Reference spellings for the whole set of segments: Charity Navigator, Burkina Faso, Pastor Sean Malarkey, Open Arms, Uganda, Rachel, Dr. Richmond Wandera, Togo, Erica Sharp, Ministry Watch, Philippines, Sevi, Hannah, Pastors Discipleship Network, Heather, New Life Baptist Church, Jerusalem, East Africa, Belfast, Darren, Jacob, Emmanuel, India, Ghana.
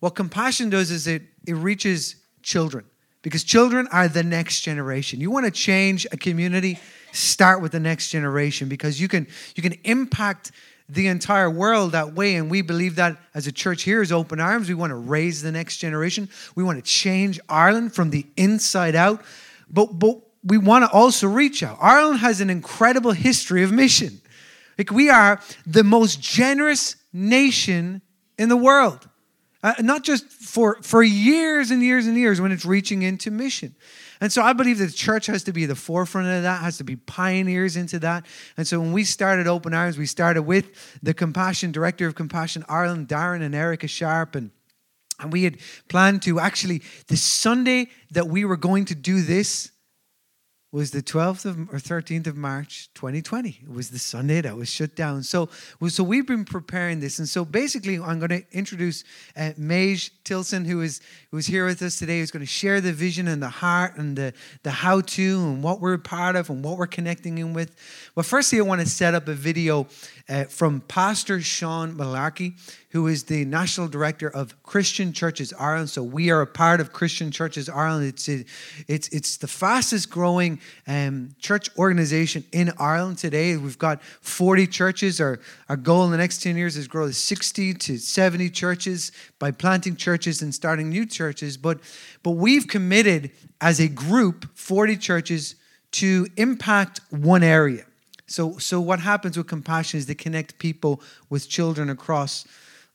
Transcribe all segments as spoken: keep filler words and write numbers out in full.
What compassion does is it, it reaches children, because children are the next generation. You want to change a community, start with the next generation, because you can you can impact the entire world that way. And we believe that as a church here is Open Arms. We want to raise the next generation. We want to change Ireland from the inside out, but but we want to also reach out. Ireland has an incredible history of mission. Like, we are the most generous nation in the world. Uh, not just for, for years and years and years when it's reaching into mission. And so I believe that the church has to be at the forefront of that, has to be pioneers into that. And so when we started Open Arms, we started with the Compassion, Director of Compassion Ireland, Darren and Erica Sharp. And, and we had planned to actually, the Sunday that we were going to do this was the twelfth of, or thirteenth of March, twenty twenty. It was the Sunday that was shut down. So, so we've been preparing this. And so basically, I'm going to introduce uh, Madge Tilson, who is who is here with us today, who's going to share the vision and the heart and the, the how-to and what we're part of and what we're connecting in with. But firstly, I want to set up a video uh, from Pastor Sean Malarkey, who is the National Director of Christian Churches Ireland. So we are a part of Christian Churches Ireland. It's a, it's it's the fastest growing um, church organization in Ireland today. We've got forty churches. Our, our goal in the next ten years is grow to sixty to seventy churches by planting churches and starting new churches. But, but we've committed as a group, forty churches, to impact one area. So, so what happens with compassion is they connect people with children across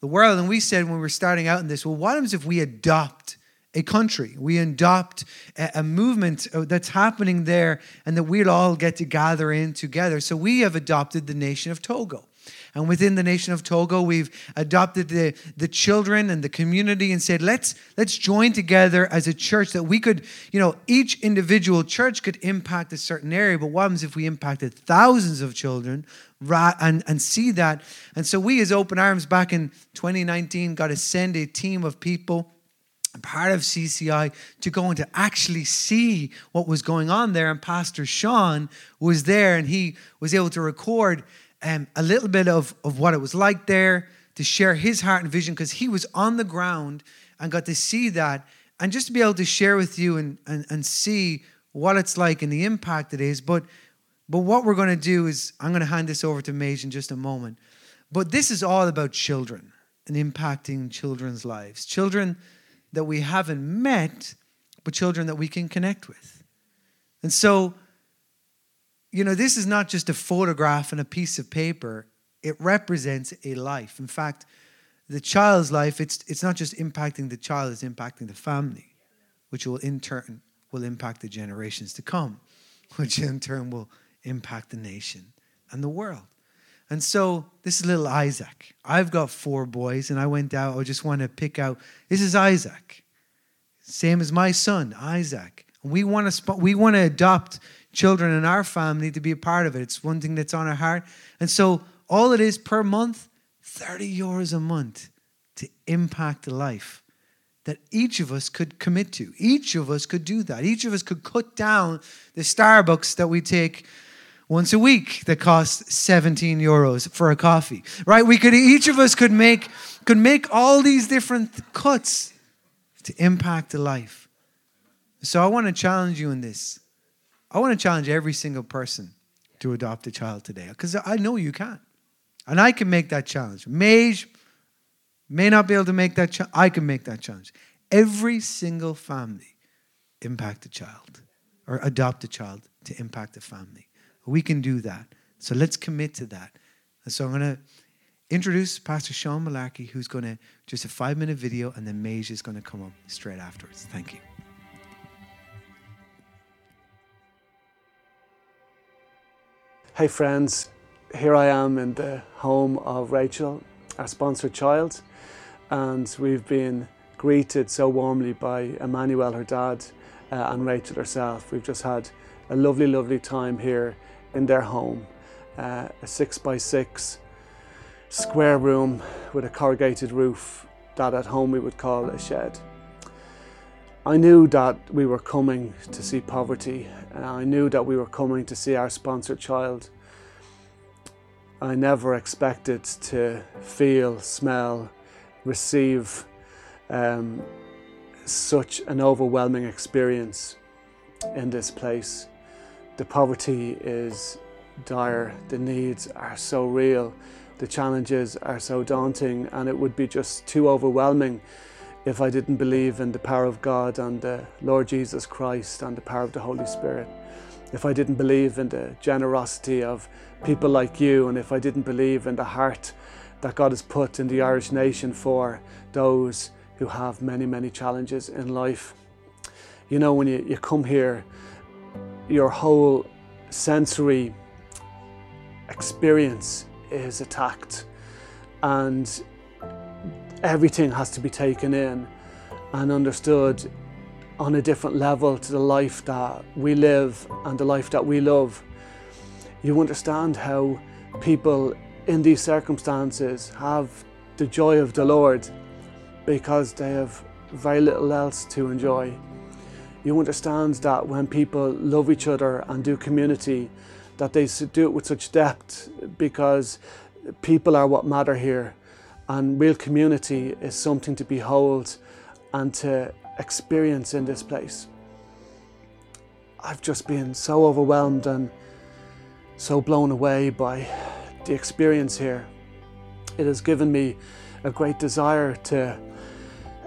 the world. And we said when we were starting out in this, well, what happens if we adopt a country? We adopt a, a movement that's happening there and that we'll all get to gather in together. So we have adopted the nation of Togo. And within the nation of Togo, we've adopted the, the children and the community and said, let's let's join together as a church that we could, you know, each individual church could impact a certain area. But what happens if we impacted thousands of children and, and see that? And so we as Open Arms back in twenty nineteen got to send a team of people, part of C C I, to go and to actually see what was going on there. And Pastor Sean was there and he was able to record Um, a little bit of, of what it was like there, to share his heart and vision, because he was on the ground and got to see that, and just to be able to share with you and, and, and see what it's like and the impact it is. But but what we're going to do is, I'm going to hand this over to Madge in just a moment. But this is all about children and impacting children's lives. Children that we haven't met, but children that we can connect with. And so, you know, this is not just a photograph and a piece of paper. It represents a life. In fact, the child's life, it's it's not just impacting the child, it's impacting the family, which will in turn will impact the generations to come, which in turn will impact the nation and the world. And so this is little Isaac. I've got four boys, and I went out, I just want to pick out, this is Isaac. Same as my son, Isaac. We want to we want to adopt children in our family to be a part of it. It's one thing that's on our heart. And so all it is per month, thirty euros a month to impact a life that each of us could commit to. Each of us could do that. Each of us could cut down the Starbucks that we take once a week that costs seventeen euros for a coffee, right? We could, each of us could make, could make all these different cuts to impact a life. So I want to challenge you in this. I want to challenge every single person to adopt a child today, because I know you can. And I can make that challenge. Madge may not be able to make that challenge. I can make that challenge. Every single family, impact a child or adopt a child to impact a family. We can do that. So let's commit to that. And so I'm going to introduce Pastor Sean Malarkey, who's going to just a five-minute video, and then Madge is going to come up straight afterwards. Thank you. Hey friends, here I am in the home of Rachel, our sponsored child, and we've been greeted so warmly by Emmanuel, her dad, uh, and Rachel herself. We've just had a lovely, lovely time here in their home, uh, a six by six square room with a corrugated roof that at home we would call a shed. I knew that we were coming to see poverty, and I knew that we were coming to see our sponsored child. I never expected to feel, smell, receive um, such an overwhelming experience in this place. The poverty is dire, the needs are so real, the challenges are so daunting, and it would be just too overwhelming if I didn't believe in the power of God and the Lord Jesus Christ and the power of the Holy Spirit. If I didn't believe in the generosity of people like you, and if I didn't believe in the heart that God has put in the Irish nation for those who have many, many challenges in life. You know, when you, you come here, your whole sensory experience is attacked and everything has to be taken in and understood on a different level to the life that we live and the life that we love. You understand how people in these circumstances have the joy of the Lord because they have very little else to enjoy. You understand that when people love each other and do community, that they do it with such depth because people are what matter here. And real community is something to behold and to experience in this place. I've just been so overwhelmed and so blown away by the experience here. It has given me a great desire to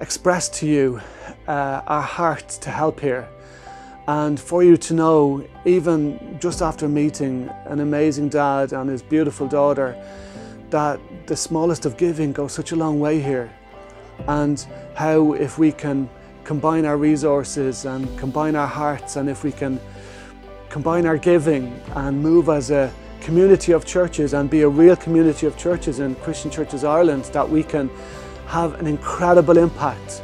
express to you uh, our heart to help here, and for you to know, even just after meeting an amazing dad and his beautiful daughter, that the smallest of giving goes such a long way here, and how if we can combine our resources and combine our hearts, and if we can combine our giving and move as a community of churches and be a real community of churches in Christian Churches Ireland, that we can have an incredible impact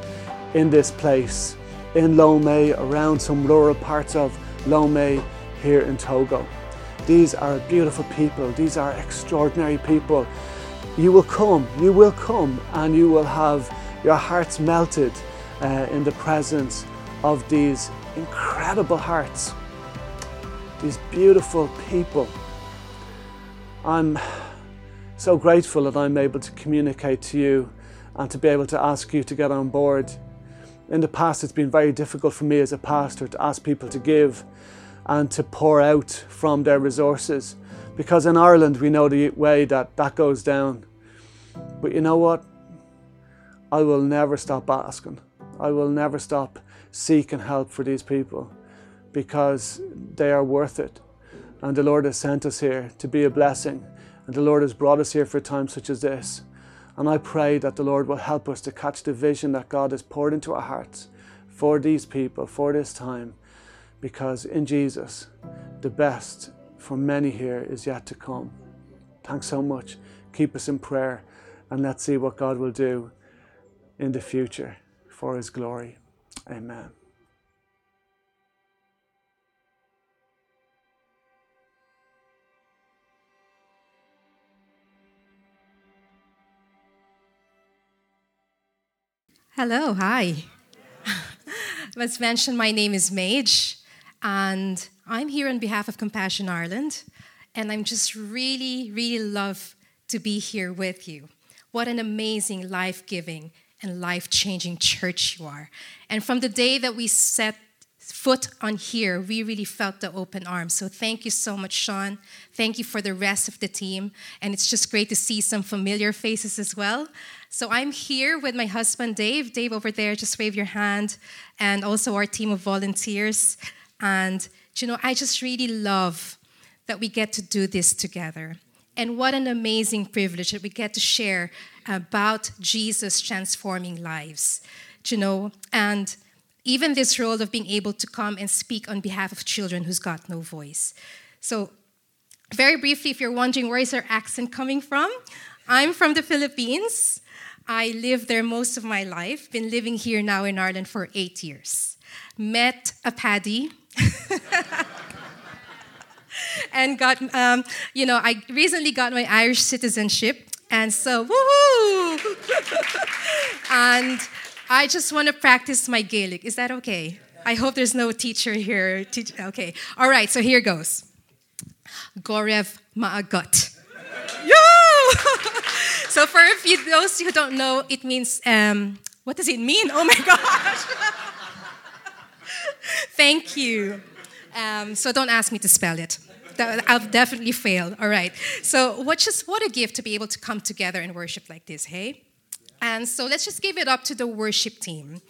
in this place, in Lomé, around some rural parts of Lomé, here in Togo. These are beautiful people, these are extraordinary people. You will come, you will come, and you will have your hearts melted uh, in the presence of these incredible hearts, these beautiful people. I'm so grateful that I'm able to communicate to you and to be able to ask you to get on board. In the past, it's been very difficult for me as a pastor to ask people to give and to pour out from their resources, because in Ireland, we know the way that that goes down. But you know what? I will never stop asking. I will never stop seeking help for these people, because they are worth it. And the Lord has sent us here to be a blessing. And the Lord has brought us here for times such as this. And I pray that the Lord will help us to catch the vision that God has poured into our hearts for these people, for this time. Because in Jesus, the best for many here is yet to come. Thanks so much. Keep us in prayer, and let's see what God will do in the future for His glory. Amen. Hello, hi. As mentioned, my name is Madge, and I'm here on behalf of Compassion Ireland, and I'm just really, really love to be here with you. What an amazing, life-giving and life-changing church you are. And from the day that we set foot on here, we really felt the open arms. So thank you so much, Sean. Thank you for the rest of the team, and it's just great to see some familiar faces as well. So I'm here with my husband, Dave. Dave, over there, just wave your hand. And also our team of volunteers. And, you know, I just really love that we get to do this together. And what an amazing privilege that we get to share about Jesus transforming lives, you know. And even this role of being able to come and speak on behalf of children who's got no voice. So very briefly, if you're wondering where is our accent coming from, I'm from the Philippines. I lived there most of my life, been living here now in Ireland for eight years. Met a Paddy. And got, um, you know, I recently got my Irish citizenship. And so, woohoo! And I just want to practice my Gaelic. Is that okay? I hope there's no teacher here. Te- okay. All right, so here goes. Gorev Maagot. Yo! So for if you, those who don't know, it means um, What does it mean? Oh my gosh. Thank you. Um, so don't ask me to spell it. I've definitely failed. All right. So what just what a gift to be able to come together and worship like this, hey? And so let's just give it up to the worship team.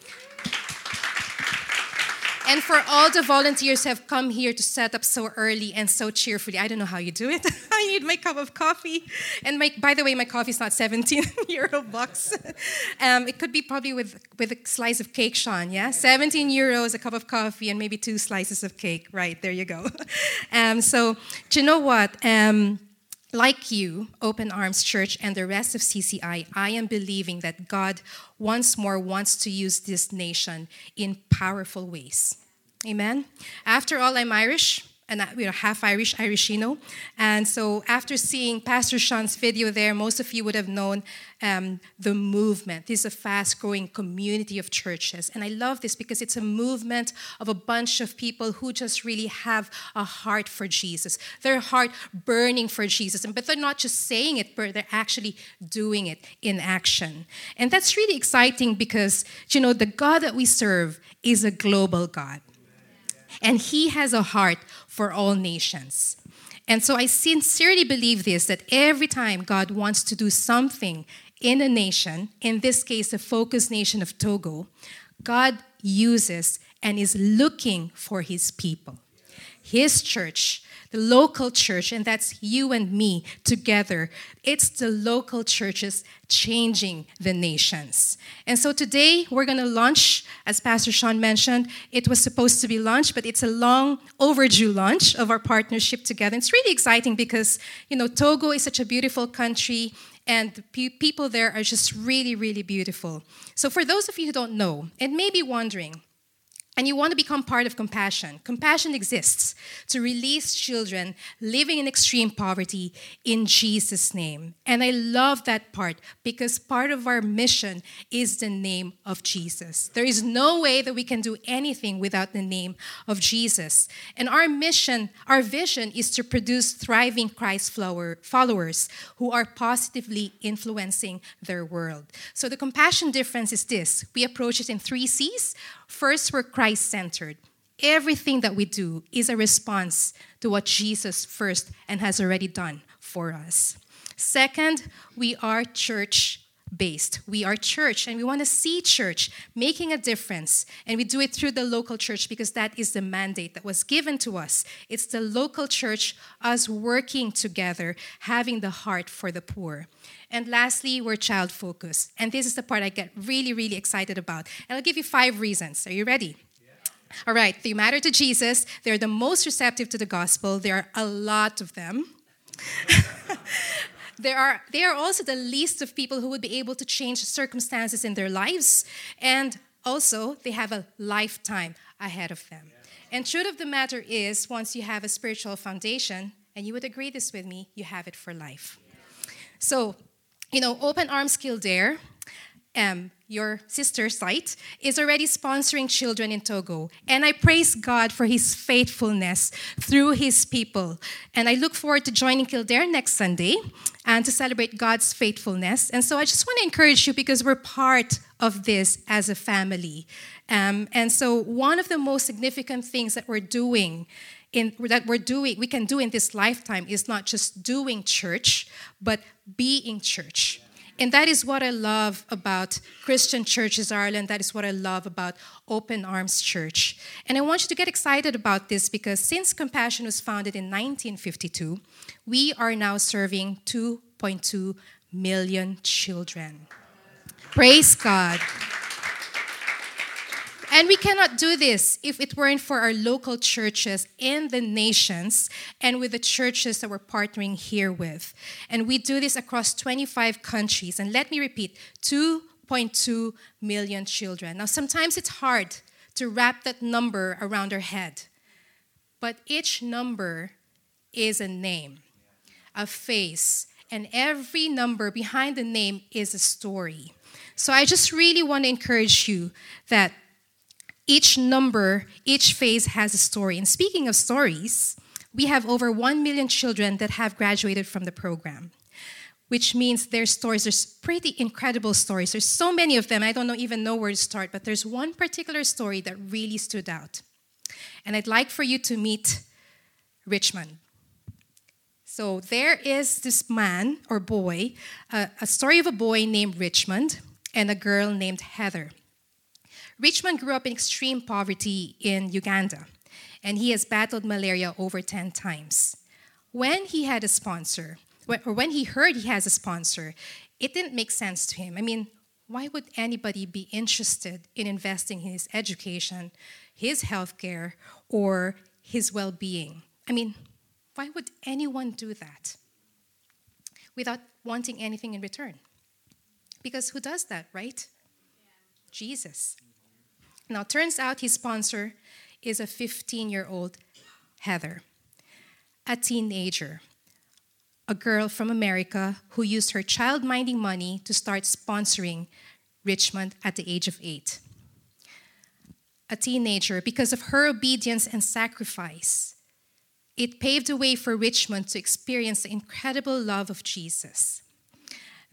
And for all the volunteers who have come here to set up so early and so cheerfully. I don't know how you do it. I need my cup of coffee. And my, by the way, my coffee is not seventeen euro bucks. Um, it could be probably with, with a slice of cake, Sean, yeah? seventeen euros, a cup of coffee, and maybe two slices of cake. Right, there you go. Um, so, do you know what? Um, Like you, Open Arms Church, and the rest of C C I, I am believing that God once more wants to use this nation in powerful ways. Amen? After all, I'm Irish, and we're half Irish, Irishino. And so after seeing Pastor Sean's video there, most of you would have known um, the movement. This is a fast-growing community of churches. And I love this because it's a movement of a bunch of people who just really have a heart for Jesus. Their heart burning for Jesus. But they're not just saying it, but they're actually doing it in action. And that's really exciting because, you know, the God that we serve is a global God. And he has a heart for all nations. And so I sincerely believe this, that every time God wants to do something in a nation, in this case, the focus nation of Togo, God uses and is looking for his people, his church, the local church, and that's you and me together. It's the local churches changing the nations. And so today we're going to launch, as Pastor Sean mentioned, it was supposed to be launched, but it's a long overdue launch of our partnership together. It's really exciting because, you know, Togo is such a beautiful country. And the pe- people there are just really, really beautiful. So for those of you who don't know, and may be wondering, and you want to become part of Compassion. Compassion exists to release children living in extreme poverty in Jesus' name. And I love that part because part of our mission is the name of Jesus. There is no way that we can do anything without the name of Jesus. And our mission, our vision is to produce thriving Christ followers who are positively influencing their world. So the Compassion difference is this. We approach it in three C's. First, we're Christ-centered. Everything that we do is a response to what Jesus first and has already done for us. Second, we are church-based. We are church, and we want to see church making a difference. And we do it through the local church because that is the mandate that was given to us. It's the local church, us working together, having the heart for the poor. And lastly, we're child-focused. And this is the part I get really, really excited about. And I'll give you five reasons. Are you ready? Yeah. All right. They matter to Jesus. They're the most receptive to the gospel. There are a lot of them. There are, they are also the least of people who would be able to change circumstances in their lives. And also, they have a lifetime ahead of them. Yeah. And truth of the matter is, once you have a spiritual foundation, and you would agree this with me, you have it for life. Yeah. So, you know, Open Arms Kildare, um, your sister site, is already sponsoring children in Togo. And I praise God for his faithfulness through his people. And I look forward to joining Kildare next Sunday and to celebrate God's faithfulness. And so I just want to encourage you because we're part of this as a family. Um, and so one of the most significant things that we're doing In, that we're doing, we can do in this lifetime is not just doing church, but being church. And that is what I love about Christian Churches Ireland. That is what I love about Open Arms Church. And I want you to get excited about this because since Compassion was founded in nineteen fifty-two, we are now serving two point two million children. Praise God. And we cannot do this if it weren't for our local churches in the nations and with the churches that we're partnering here with. And we do this across twenty-five countries. And let me repeat, two point two million children. Now, sometimes it's hard to wrap that number around our head. But each number is a name, a face. And every number behind the name is a story. So I just really want to encourage you that each number, each phase has a story. And speaking of stories, we have over one million children that have graduated from the program. which means their stories, there's pretty incredible stories. There's so many of them, I don't know, even know where to start, but there's one particular story that really stood out. And I'd like for you to meet Richmond. So there is this man or boy, uh, a story of a boy named Richmond and a girl named Heather. Richmond grew up in extreme poverty in Uganda, and he has battled malaria over ten times. When he had a sponsor, or when he heard he has a sponsor, it didn't make sense to him. I mean, why would anybody be interested in investing in his education, his healthcare, or his well-being? I mean, why would anyone do that without wanting anything in return? Because who does that, right? Yeah. Jesus. Now, turns out his sponsor is a fifteen-year-old Heather, a teenager, a girl from America who used her child-minding money to start sponsoring Richmond at the age of eight. A teenager, because of her obedience and sacrifice, it paved the way for Richmond to experience the incredible love of Jesus.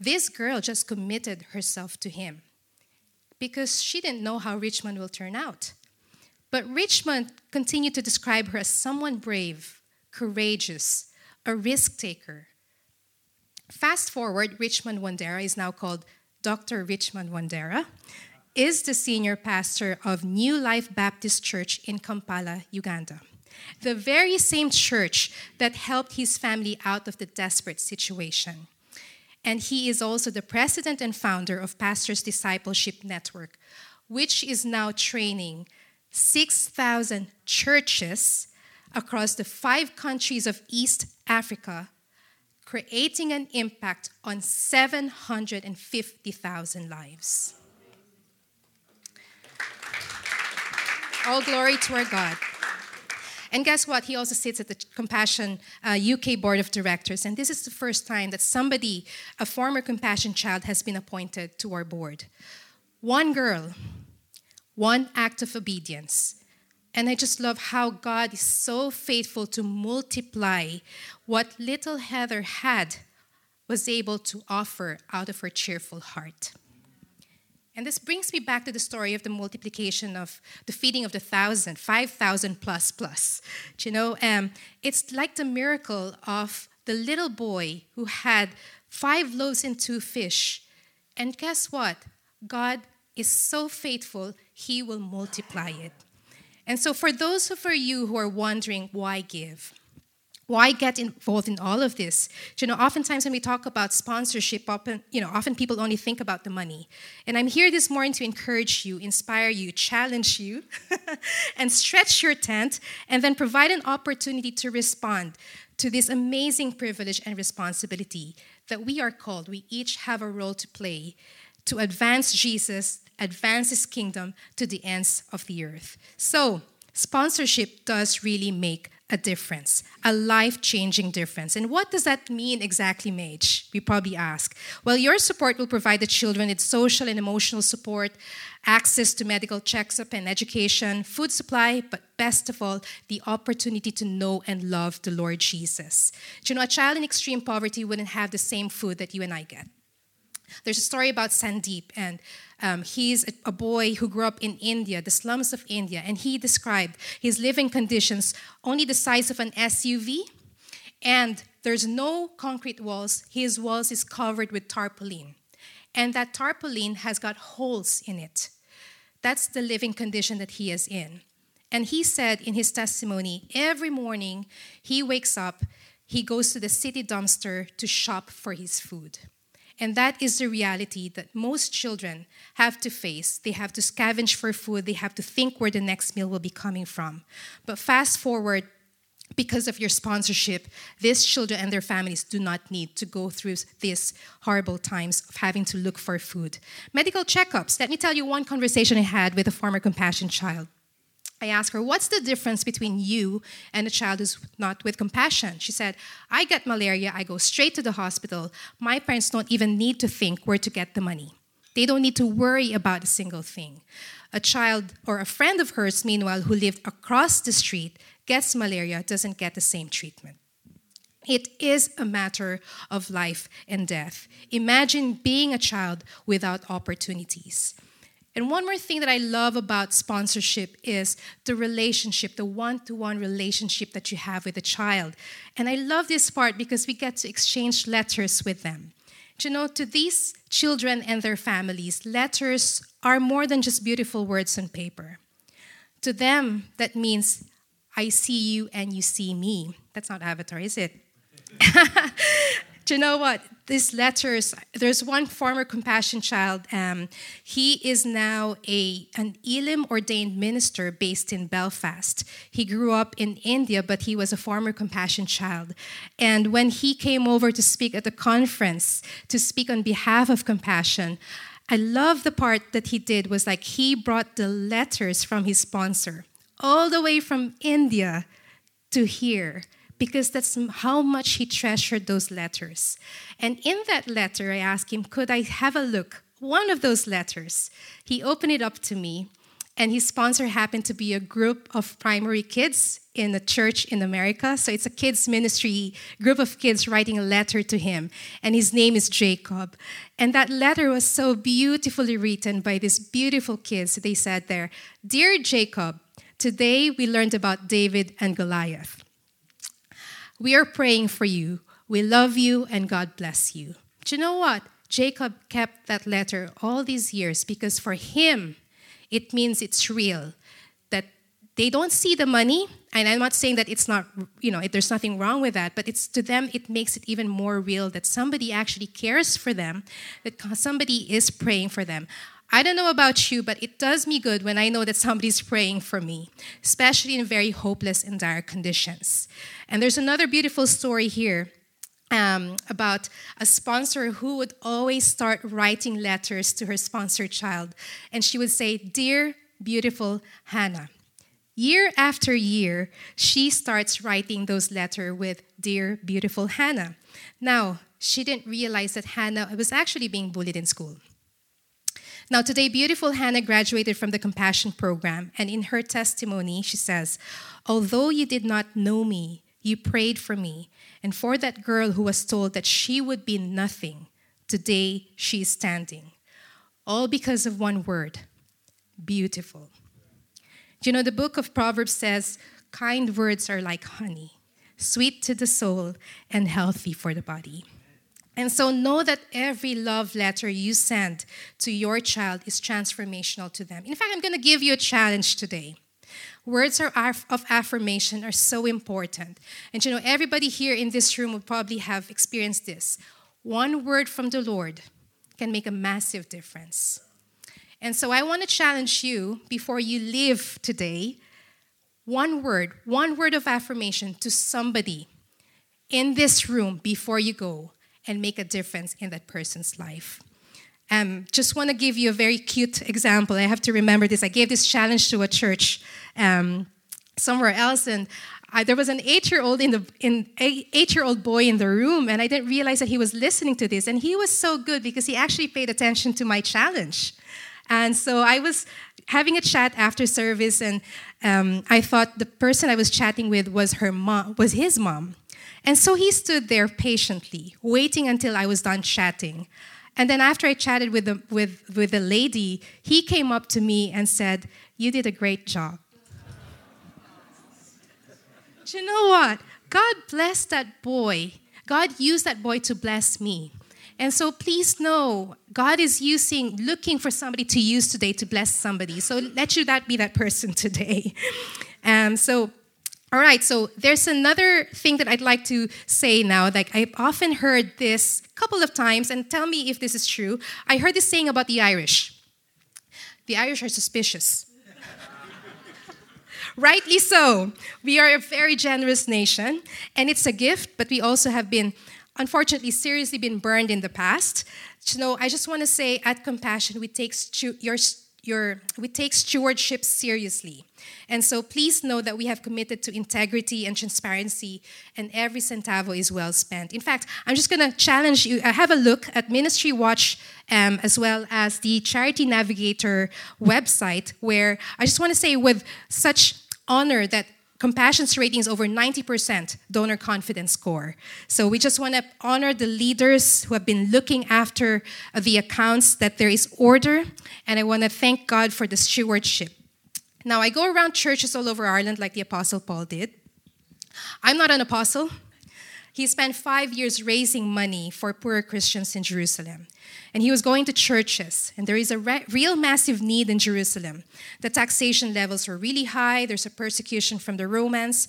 This girl just committed herself to him because she didn't know how Richmond will turn out. But Richmond continued to describe her as someone brave, courageous, a risk taker. Fast forward, Richmond Wandera is now called Doctor Richmond Wandera, is the senior pastor of New Life Baptist Church in Kampala, Uganda. The very same church that helped his family out of the desperate situation. And he is also the president and founder of Pastors Discipleship Network, which is now training six thousand churches across the five countries of East Africa, creating an impact on seven hundred fifty thousand lives. All glory to our God. And guess what? He also sits at the Compassion uh, U K Board of Directors. And this is the first time that somebody, a former Compassion child, has been appointed to our board. One girl, one act of obedience. And I just love how God is so faithful to multiply what little Heather had was able to offer out of her cheerful heart. And this brings me back to the story of the multiplication of the feeding of the thousand, five thousand plus plus. Do you know, um, it's like the miracle of the little boy who had five loaves and two fish. And guess what? God is so faithful, he will multiply it. And so for those of you who are wondering why give, why get involved in all of this? You know, oftentimes when we talk about sponsorship, often, you know, often people only think about the money. And I'm here this morning to encourage you, inspire you, challenge you, and stretch your tent, and then provide an opportunity to respond to this amazing privilege and responsibility that we are called. We each have a role to play to advance Jesus, advance his kingdom to the ends of the earth. So sponsorship does really make a difference, a life-changing difference. And what does that mean exactly, Madge? We probably ask. Well, your support will provide the children with social and emotional support, access to medical checkup and education, food supply, but best of all, the opportunity to know and love the Lord Jesus. Do you know, a child in extreme poverty wouldn't have the same food that you and I get. There's a story about Sandeep, and um, he's a, a boy who grew up in India, the slums of India, and he described his living conditions only the size of an S U V, and there's no concrete walls. His walls is covered with tarpaulin, and that tarpaulin has got holes in it. That's the living condition that he is in. And he said in his testimony, every morning he wakes up, he goes to the city dumpster to shop for his food. And that is the reality that most children have to face. They have to scavenge for food. They have to think where the next meal will be coming from. But fast forward, because of your sponsorship, these children and their families do not need to go through these horrible times of having to look for food. Medical checkups. Let me tell you one conversation I had with a former Compassion child. I asked her, what's the difference between you and a child who's not with compassion? She said, I get malaria, I go straight to the hospital. My parents don't even need to think where to get the money. They don't need to worry about a single thing. A child or a friend of hers, meanwhile, who lived across the street, gets malaria, doesn't get the same treatment. It is a matter of life and death. Imagine being a child without opportunities. And one more thing that I love about sponsorship is the relationship, the one-to-one relationship that you have with the child. And I love this part because we get to exchange letters with them. Do you know, to these children and their families, letters are more than just beautiful words on paper. To them, that means, I see you and you see me. That's not Avatar, is it? Do you know what? These letters, there's one former Compassion child. Um, he is now a an Elim ordained minister based in Belfast. He grew up in India, but he was a former Compassion child. And when he came over to speak at the conference, to speak on behalf of Compassion, I love the part that he did was like he brought the letters from his sponsor all the way from India to here, because that's how much he treasured those letters. And in that letter, I asked him, could I have a look? One of those letters. He opened it up to me, and his sponsor happened to be a group of primary kids in a church in America. So it's a kids ministry, group of kids writing a letter to him. And his name is Jacob. And that letter was so beautifully written by these beautiful kids. They said there, "Dear Jacob, today we learned about David and Goliath. We are praying for you. We love you and God bless you." Do you know what? Jacob kept that letter all these years because for him, it means it's real. That they don't see the money, and I'm not saying that it's not, you know, there's nothing wrong with that, but it's to them, it makes it even more real that somebody actually cares for them, that somebody is praying for them. I don't know about you, but it does me good when I know that somebody's praying for me, especially in very hopeless and dire conditions. And there's another beautiful story here um, about a sponsor who would always start writing letters to her sponsor child. And she would say, "Dear, beautiful Hannah." Year after year, she starts writing those letters with, "Dear, beautiful Hannah." Now, she didn't realize that Hannah was actually being bullied in school. Now, today, beautiful Hannah graduated from the Compassion program, and in her testimony, she says, "Although you did not know me, you prayed for me, and for that girl who was told that she would be nothing, today she is standing. All because of one word, beautiful." You know, the book of Proverbs says, "Kind words are like honey, sweet to the soul and healthy for the body." And so know that every love letter you send to your child is transformational to them. In fact, I'm going to give you a challenge today. Words are aff- of affirmation are so important. And you know, everybody here in this room will probably have experienced this. One word from the Lord can make a massive difference. And so I want to challenge you before you leave today, one word, one word of affirmation to somebody in this room before you go, and make a difference in that person's life. Um, just want to give you a very cute example. I have to remember this. I gave this challenge to a church um, somewhere else, and I, there was an eight-year-old in the in eight-year-old boy in the room, and I didn't realize that he was listening to this. And he was so good because he actually paid attention to my challenge. And so I was having a chat after service, and um, I thought the person I was chatting with was her mom, was his mom. And so he stood there patiently, waiting until I was done chatting. And then after I chatted with the, with, with the lady, he came up to me and said, "You did a great job." Do you know what? God blessed that boy. God used that boy to bless me. And so please know, God is using, looking for somebody to use today to bless somebody. So let you that be that person today. Um, so... All right, so there's another thing that I'd like to say now. Like I've often heard this a couple of times, and tell me if this is true. I heard this saying about the Irish. The Irish are suspicious. Rightly so. We are a very generous nation, and it's a gift, but we also have been, unfortunately, seriously been burned in the past. You know, I just want to say at Compassion, we take stu- your Your, we take stewardship seriously. And so please know that we have committed to integrity and transparency, and every centavo is well spent. In fact, I'm just going to challenge you. Have a look at Ministry Watch um, as well as the Charity Navigator website, where I just want to say with such honor that Compassion's rating is over ninety percent donor confidence score. So we just want to honor the leaders who have been looking after the accounts, that there is order, and I want to thank God for the stewardship. Now, I go around churches all over Ireland like the Apostle Paul did. I'm not an apostle. He spent five years raising money for poor Christians in Jerusalem. And he was going to churches. And there is a re- real massive need in Jerusalem. The taxation levels were really high. There's a persecution from the Romans.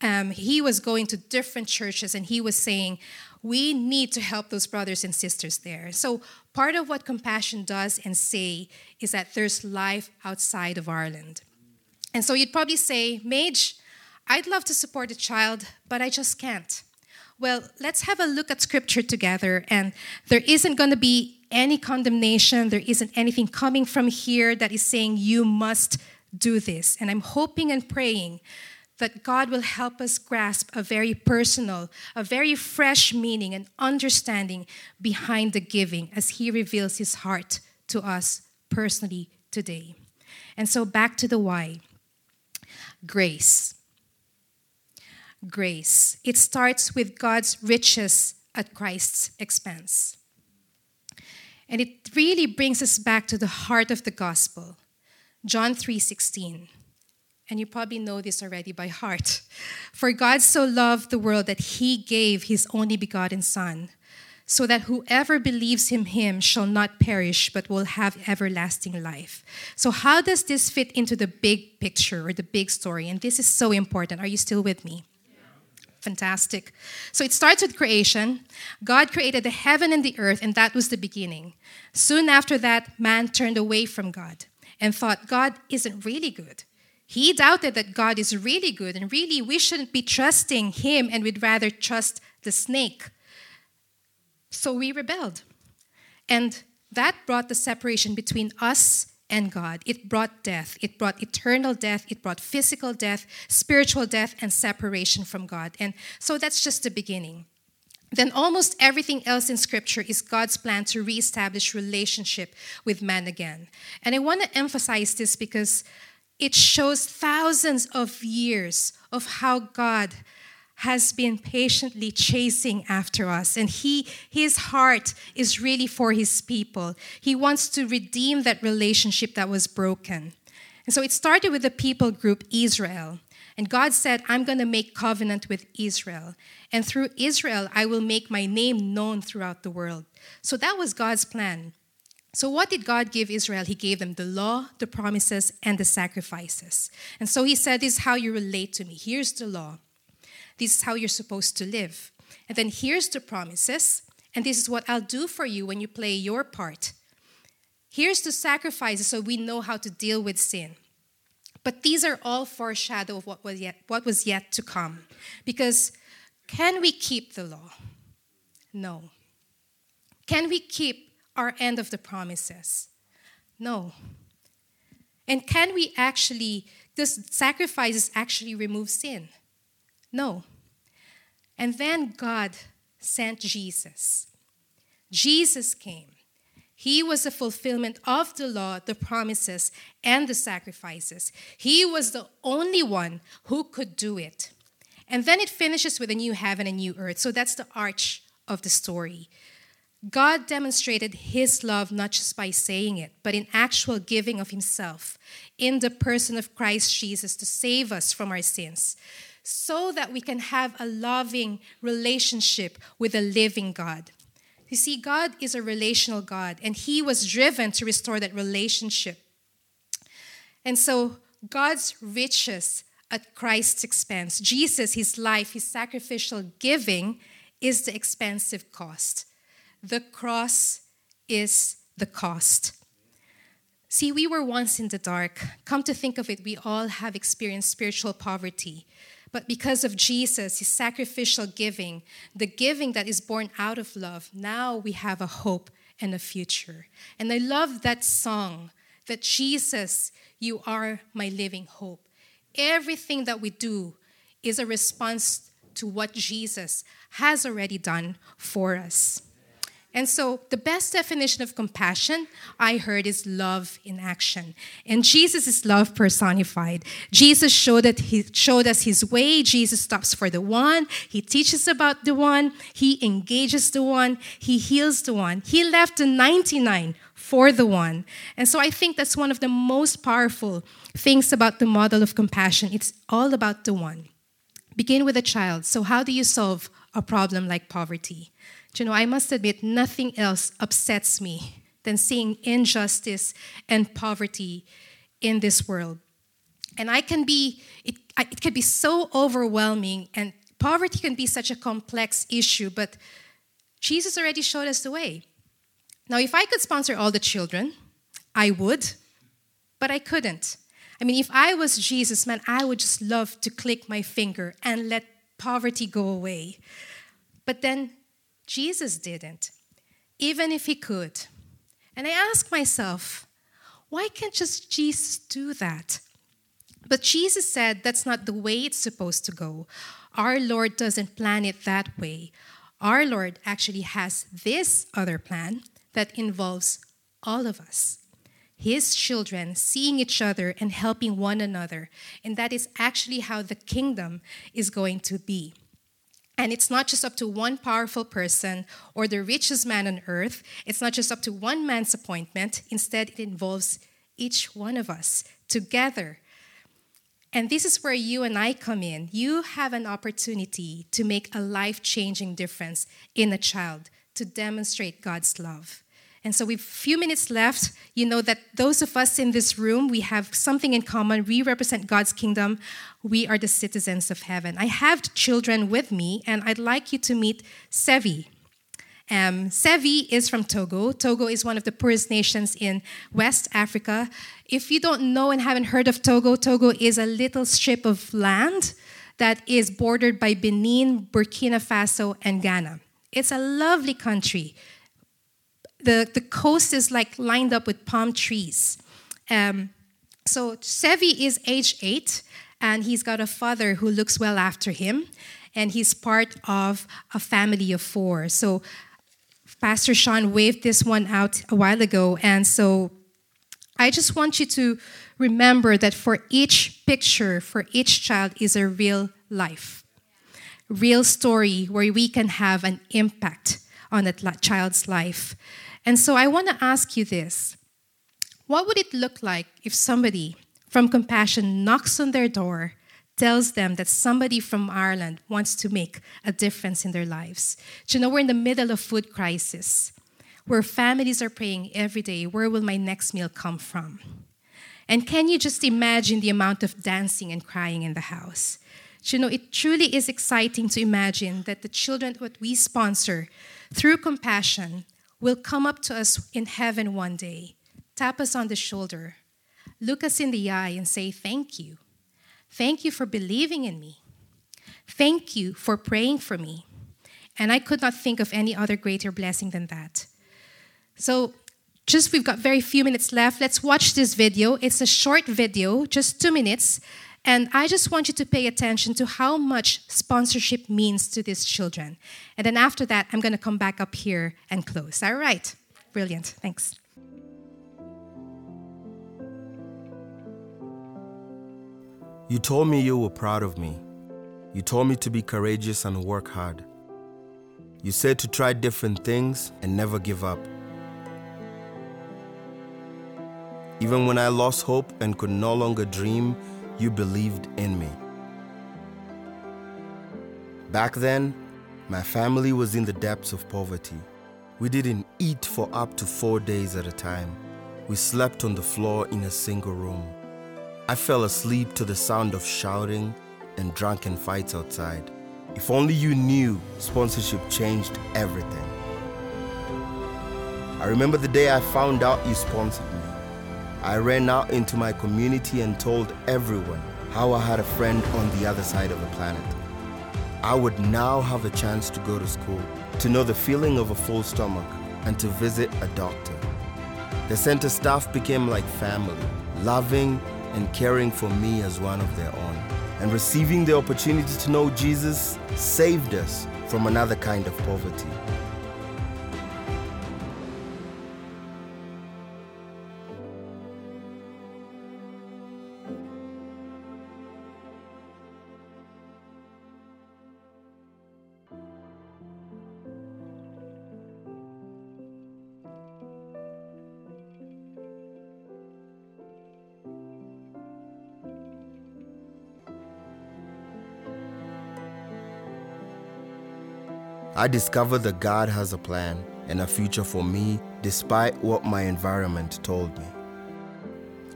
Um, he was going to different churches, and he was saying, we need to help those brothers and sisters there. So part of what Compassion does and say is that there's life outside of Ireland. And so you'd probably say, Madge, I'd love to support a child, but I just can't. Well, let's have a look at Scripture together. And there isn't going to be any condemnation. There isn't anything coming from here that is saying you must do this. And I'm hoping and praying that God will help us grasp a very personal, a very fresh meaning and understanding behind the giving as He reveals His heart to us personally today. And so back to the why. Grace. Grace. It starts with God's riches at Christ's expense. And it really brings us back to the heart of the gospel. John three sixteen. And you probably know this already by heart. For God so loved the world that He gave His only begotten Son, so that whoever believes in Him shall not perish, but will have everlasting life. So how does this fit into the big picture or the big story? And this is so important. Are you still with me? Yeah. Fantastic. So it starts with creation. God created the heaven and the earth, and that was the beginning. Soon after that, man turned away from God and thought, God isn't really good. He doubted that God is really good, and really we shouldn't be trusting Him, and we'd rather trust the snake. So we rebelled. And that brought the separation between us and God. It brought death. It brought eternal death. It brought physical death, spiritual death, and separation from God. And so that's just the beginning. Then almost everything else in Scripture is God's plan to reestablish relationship with man again. And I want to emphasize this because it shows thousands of years of how God has been patiently chasing after us. And he, his heart is really for His people. He wants to redeem that relationship that was broken. And so it started with the people group Israel. And God said, I'm going to make covenant with Israel. And through Israel, I will make my name known throughout the world. So that was God's plan. So what did God give Israel? He gave them the law, the promises, and the sacrifices. And so He said, this is how you relate to me. Here's the law. This is how you're supposed to live. And then here's the promises. And this is what I'll do for you when you play your part. Here's the sacrifices so we know how to deal with sin. But these are all foreshadow of what was yet, what was yet to come. Because can we keep the law? No. Can we keep our end of the promises? No. And can we actually, does sacrifices actually remove sin? No. And then God sent Jesus. Jesus came. He was the fulfillment of the law, the promises, and the sacrifices. He was the only one who could do it. And then it finishes with a new heaven and new earth. So that's the arch of the story. God demonstrated His love not just by saying it, but in actual giving of Himself in the person of Christ Jesus to save us from our sins, so that we can have a loving relationship with a living God. You see, God is a relational God, and He was driven to restore that relationship. And so God's riches at Christ's expense, Jesus, His life, His sacrificial giving, is the expensive cost. The cross is the cost. See, we were once in the dark. Come to think of it, we all have experienced spiritual poverty. But because of Jesus, His sacrificial giving, the giving that is born out of love, now we have a hope and a future. And I love that song, that Jesus, you are my living hope. Everything that we do is a response to what Jesus has already done for us. And so the best definition of compassion I heard is love in action. And Jesus is love personified. Jesus showed, that he showed us his way. Jesus stops for the one. He teaches about the one. He engages the one. He heals the one. He left the ninety-nine for the one. And so I think that's one of the most powerful things about the model of compassion. It's all about the one. Begin with a child. So how do you solve a problem like poverty? Do you know, I must admit, nothing else upsets me than seeing injustice and poverty in this world. And I can be, it, it can be so overwhelming, and poverty can be such a complex issue, but Jesus already showed us the way. Now, if I could sponsor all the children, I would, but I couldn't. I mean, if I was Jesus, man, I would just love to click my finger and let poverty go away. But then Jesus didn't, even if he could. And I ask myself, why can't just Jesus do that? But Jesus said that's not the way it's supposed to go. Our Lord doesn't plan it that way. Our Lord actually has this other plan that involves all of us. His children seeing each other and helping one another. And that is actually how the kingdom is going to be. And it's not just up to one powerful person or the richest man on earth. It's not just up to one man's appointment. Instead, it involves each one of us together. And this is where you and I come in. You have an opportunity to make a life-changing difference in a child, to demonstrate God's love. And so we've a few minutes left. You know that those of us in this room, we have something in common. We represent God's kingdom. We are the citizens of heaven. I have children with me, and I'd like you to meet Sevi. Um, Sevi is from Togo. Togo is one of the poorest nations in West Africa. If you don't know and haven't heard of Togo, Togo is a little strip of land that is bordered by Benin, Burkina Faso, and Ghana. It's a lovely country. The, the coast is like lined up with palm trees. Um, so Sevi is age eight, and he's got a father who looks well after him, and he's part of a family of four. So Pastor Sean waved this one out a while ago, and so I just want you to remember that for each picture, for each child is a real life, real story where we can have an impact on that child's life. And so I want to ask you this. What would it look like if somebody from Compassion knocks on their door, tells them that somebody from Ireland wants to make a difference in their lives? Do you know, we're in the middle of food crisis, where families are praying every day, where will my next meal come from? And can you just imagine the amount of dancing and crying in the house? Do you know, it truly is exciting to imagine that the children that we sponsor through compassion will come up to us in heaven one day, tap us on the shoulder, look us in the eye and say, thank you. Thank you for believing in me. Thank you for praying for me. And I could not think of any other greater blessing than that. So just we've got very few minutes left. Let's watch this video. It's a short video, just two minutes. And I just want you to pay attention to how much sponsorship means to these children. And then after that, I'm going to come back up here and close. All right. Brilliant. Thanks. You told me you were proud of me. You told me to be courageous and work hard. You said to try different things and never give up. Even when I lost hope and could no longer dream, you believed in me. Back then, my family was in the depths of poverty. We didn't eat for up to four days at a time. We slept on the floor in a single room. I fell asleep to the sound of shouting and drunken fights outside. If only you knew, sponsorship changed everything. I remember the day I found out you sponsored me. I ran out into my community and told everyone how I had a friend on the other side of the planet. I would now have a chance to go to school, to know the feeling of a full stomach, and to visit a doctor. The center staff became like family, loving and caring for me as one of their own. And receiving the opportunity to know Jesus saved us from another kind of poverty. I discovered that God has a plan and a future for me despite what my environment told me.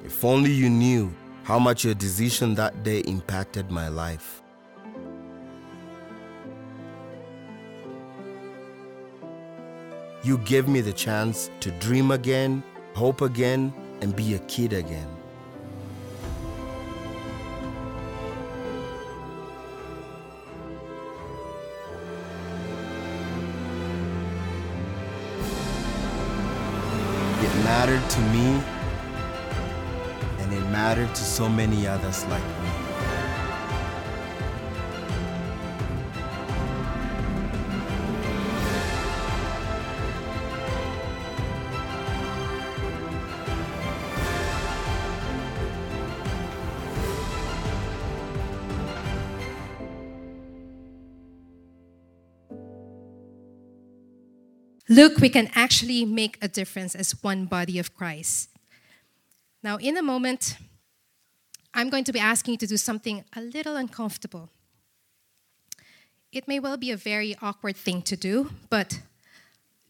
If only you knew how much your decision that day impacted my life. You gave me the chance to dream again, hope again, and be a kid again. It mattered to me, and it mattered to so many others like me. Look, we can actually make a difference as one body of Christ. Now, in a moment, I'm going to be asking you to do something a little uncomfortable. It may well be a very awkward thing to do, but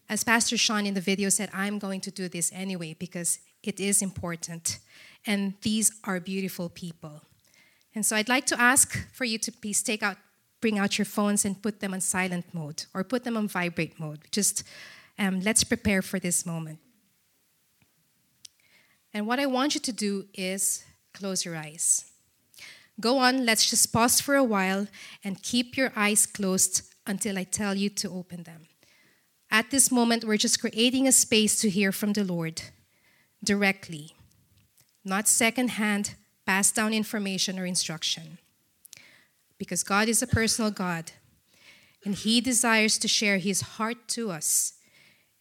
as Pastor Sean in the video said, I'm going to do this anyway because it is important. And these are beautiful people. And so I'd like to ask for you to please take out bring out your phones and put them on silent mode or put them on vibrate mode. Just um, let's prepare for this moment. And what I want you to do is close your eyes. Go on, let's just pause for a while and keep your eyes closed until I tell you to open them. At this moment, we're just creating a space to hear from the Lord directly, not secondhand, passed down information or instruction. Because God is a personal God, and He desires to share His heart to us.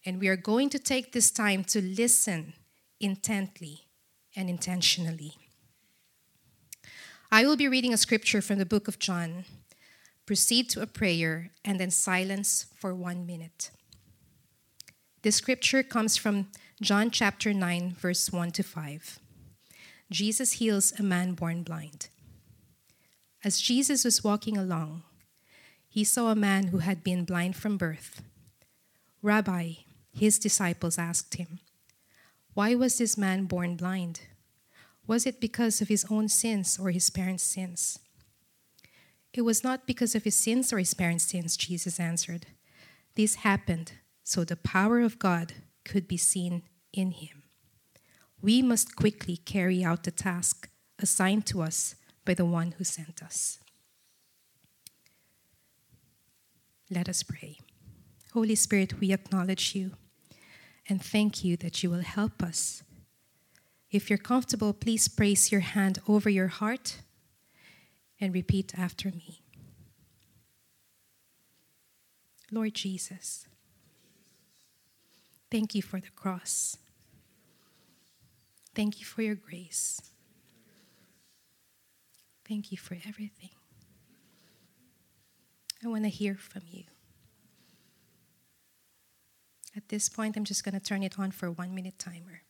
And we are going to take this time to listen intently and intentionally. I will be reading a scripture from the book of John. Proceed to a prayer and then silence for one minute. This scripture comes from John chapter nine, verse one to five. Jesus heals a man born blind. As Jesus was walking along, he saw a man who had been blind from birth. Rabbi, his disciples asked him, "Why was this man born blind? Was it because of his own sins or his parents' sins?" "It was not because of his sins or his parents' sins," Jesus answered. "This happened so the power of God could be seen in him." We must quickly carry out the task assigned to us by the one who sent us. Let us pray. Holy Spirit, we acknowledge you and thank you that you will help us. If you're comfortable, please place your hand over your heart and repeat after me. Lord Jesus, thank you for the cross. Thank you for your grace. Thank you for everything. I want to hear from you. At this point, I'm just going to turn it on for a one-minute timer.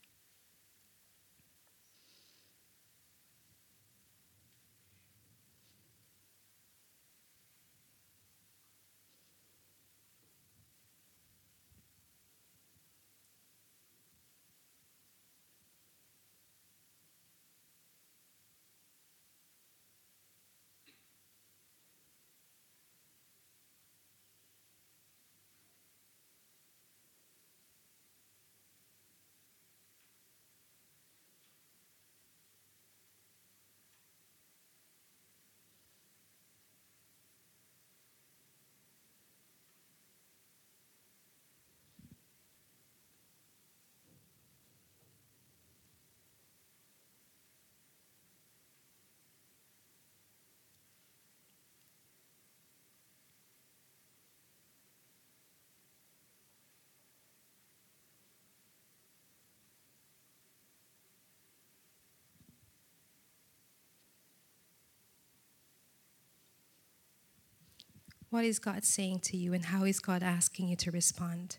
What is God saying to you, and how is God asking you to respond?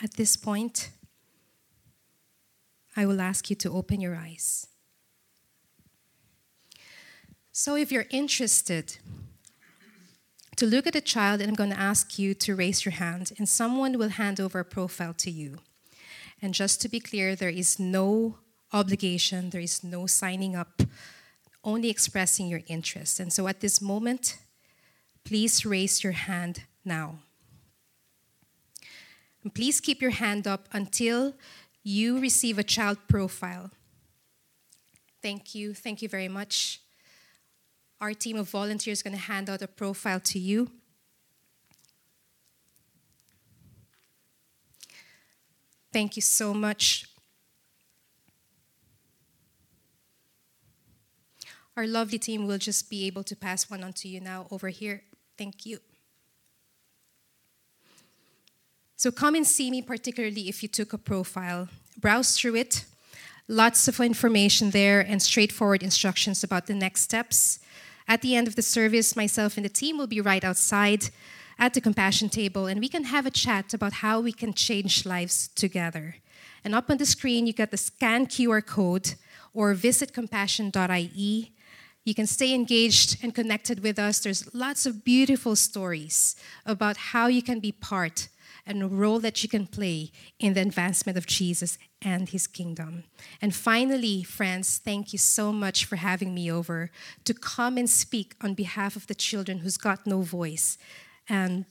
At this point, I will ask you to open your eyes. So if you're interested, to look at a child, and I'm going to ask you to raise your hand, and someone will hand over a profile to you. And just to be clear, there is no obligation, there is no signing up, only expressing your interest. And so at this moment, please raise your hand now. And please keep your hand up until you receive a child profile. Thank you. Thank you very much. Our team of volunteers is going to hand out a profile to you. Thank you so much. Our lovely team will just be able to pass one on to you now over here. Thank you. So come and see me, particularly if you took a profile. Browse through it. Lots of information there and straightforward instructions about the next steps. At the end of the service, myself and the team will be right outside at the compassion table, and we can have a chat about how we can change lives together. And up on the screen, you got the scan Q R code or visit compassion dot I E. You can stay engaged and connected with us. There's lots of beautiful stories about how you can be part and a role that you can play in the advancement of Jesus and his kingdom. And finally, friends, thank you so much for having me over to come and speak on behalf of the children who's got no voice. And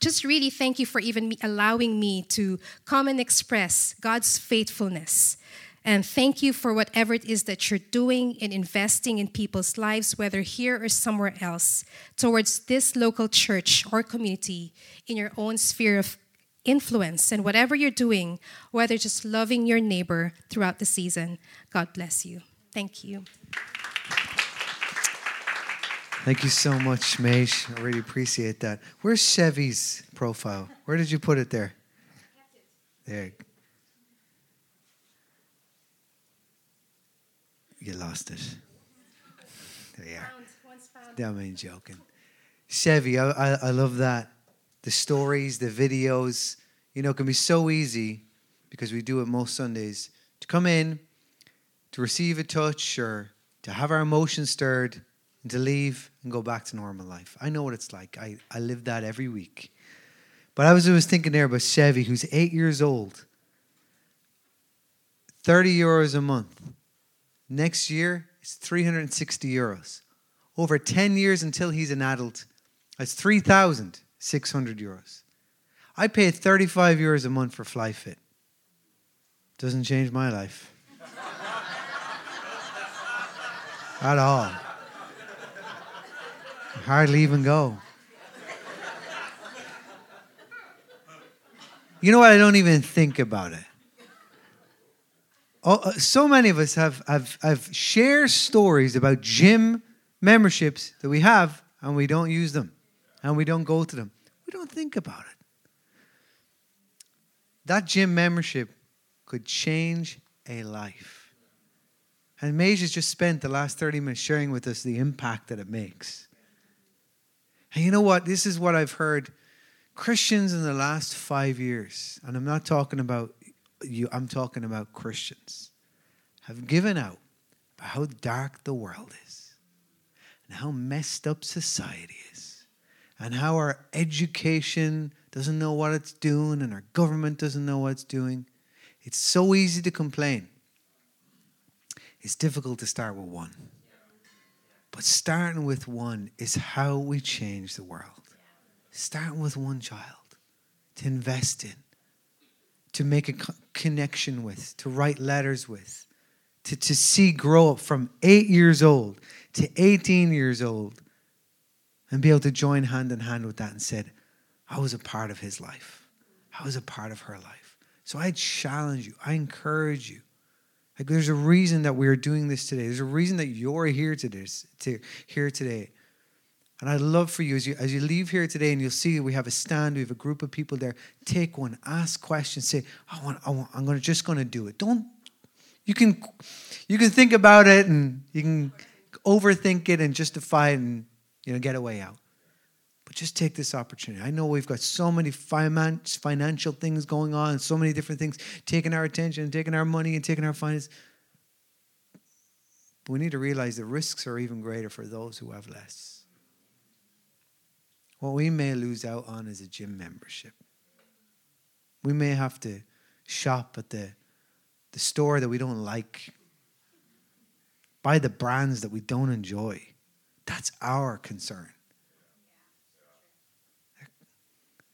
just really thank you for even me allowing me to come and express God's faithfulness. And thank you for whatever it is that you're doing in investing in people's lives, whether here or somewhere else, towards this local church or community in your own sphere of influence. And whatever you're doing, whether just loving your neighbor throughout the season, God bless you. Thank you. Thank you so much, Maish. I really appreciate that. Where's Sevi's profile? Where did you put it there? There. You lost it. There you are. That means joking. Sevi, I, I, I love that. The stories, the videos, you know, it can be so easy because we do it most Sundays to come in, to receive a touch or to have our emotions stirred and to leave and go back to normal life. I know what it's like. I, I live that every week. But I was, I was thinking there about Sevi, who's eight years old, thirty euros a month. Next year, it's three hundred sixty euros. Over ten years until he's an adult, that's three thousand six hundred euros. I pay thirty-five euros a month for FlyFit. Doesn't change my life. At all. Hardly even go. You know what? I don't even think about it. Oh, so many of us have, have, have shared stories about gym memberships that we have and we don't use them and we don't go to them. We don't think about it. That gym membership could change a life. And Maish has just spent the last thirty minutes sharing with us the impact that it makes. And you know what? This is what I've heard Christians in the last five years, and I'm not talking about You, I'm talking about Christians, have given out about how dark the world is and how messed up society is and how our education doesn't know what it's doing and our government doesn't know what it's doing. It's so easy to complain. It's difficult to start with one. But starting with one is how we change the world. Starting with one child to invest in, to make a connection with, to write letters with, to, to see grow up from eight years old to eighteen years old and be able to join hand in hand with that and said, I was a part of his life. I was a part of her life. So I challenge you. I encourage you. Like, there's a reason that we're doing this today. There's a reason that you're here today. To, here today. And I'd love for you as, you, as you leave here today, and you'll see we have a stand, we have a group of people there. Take one, ask questions, say, I want, I want, I'm gonna, just going to do it. Don't, you can, you can think about it, and you can overthink it and justify it and, you know, get a way out. But just take this opportunity. I know we've got so many finance, financial things going on, so many different things, taking our attention, taking our money, and taking our finance. But we need to realize the risks are even greater for those who have less. what we may lose out on is a gym membership. We may have to shop at the, the store that we don't like, buy the brands that we don't enjoy. That's our concern.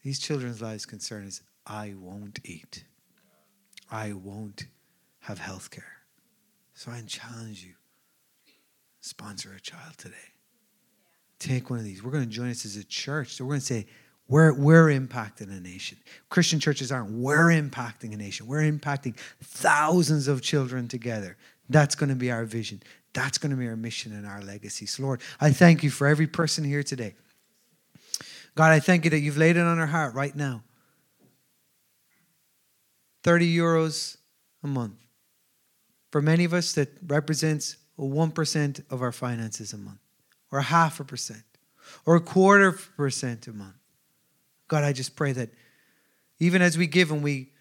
These children's lives' concern is, I won't eat. I won't have health care. So I challenge you, sponsor a child today. Take one of these. We're going to join us as a church. So we're going to say, we're, we're impacting a nation. Christian churches aren't. We're impacting a nation. We're impacting thousands of children together. That's going to be our vision. That's going to be our mission and our legacy. So Lord, I thank you for every person here today. God, I thank you that you've laid it on our heart right now. thirty euros a month. For many of us, that represents one percent of our finances a month, or half a percent, or a quarter of a percent a month. God, I just pray that even as we give and we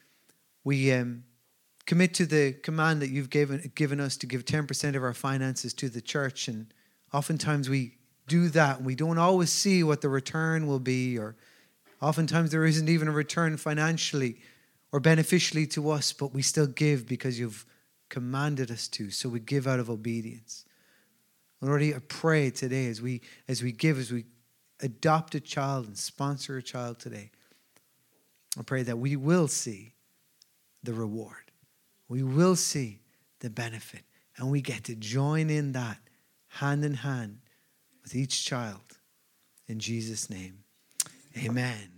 we um, commit to the command that you've given given us to give ten percent of our finances to the church, and oftentimes we do that and we don't always see what the return will be, or oftentimes there isn't even a return financially or beneficially to us, but we still give because you've commanded us to. So we give out of obedience. Lord, I pray today as we as we give, as we adopt a child and sponsor a child today, I pray that we will see the reward. We will see the benefit. And we get to join in that hand in hand with each child. In Jesus' name, amen.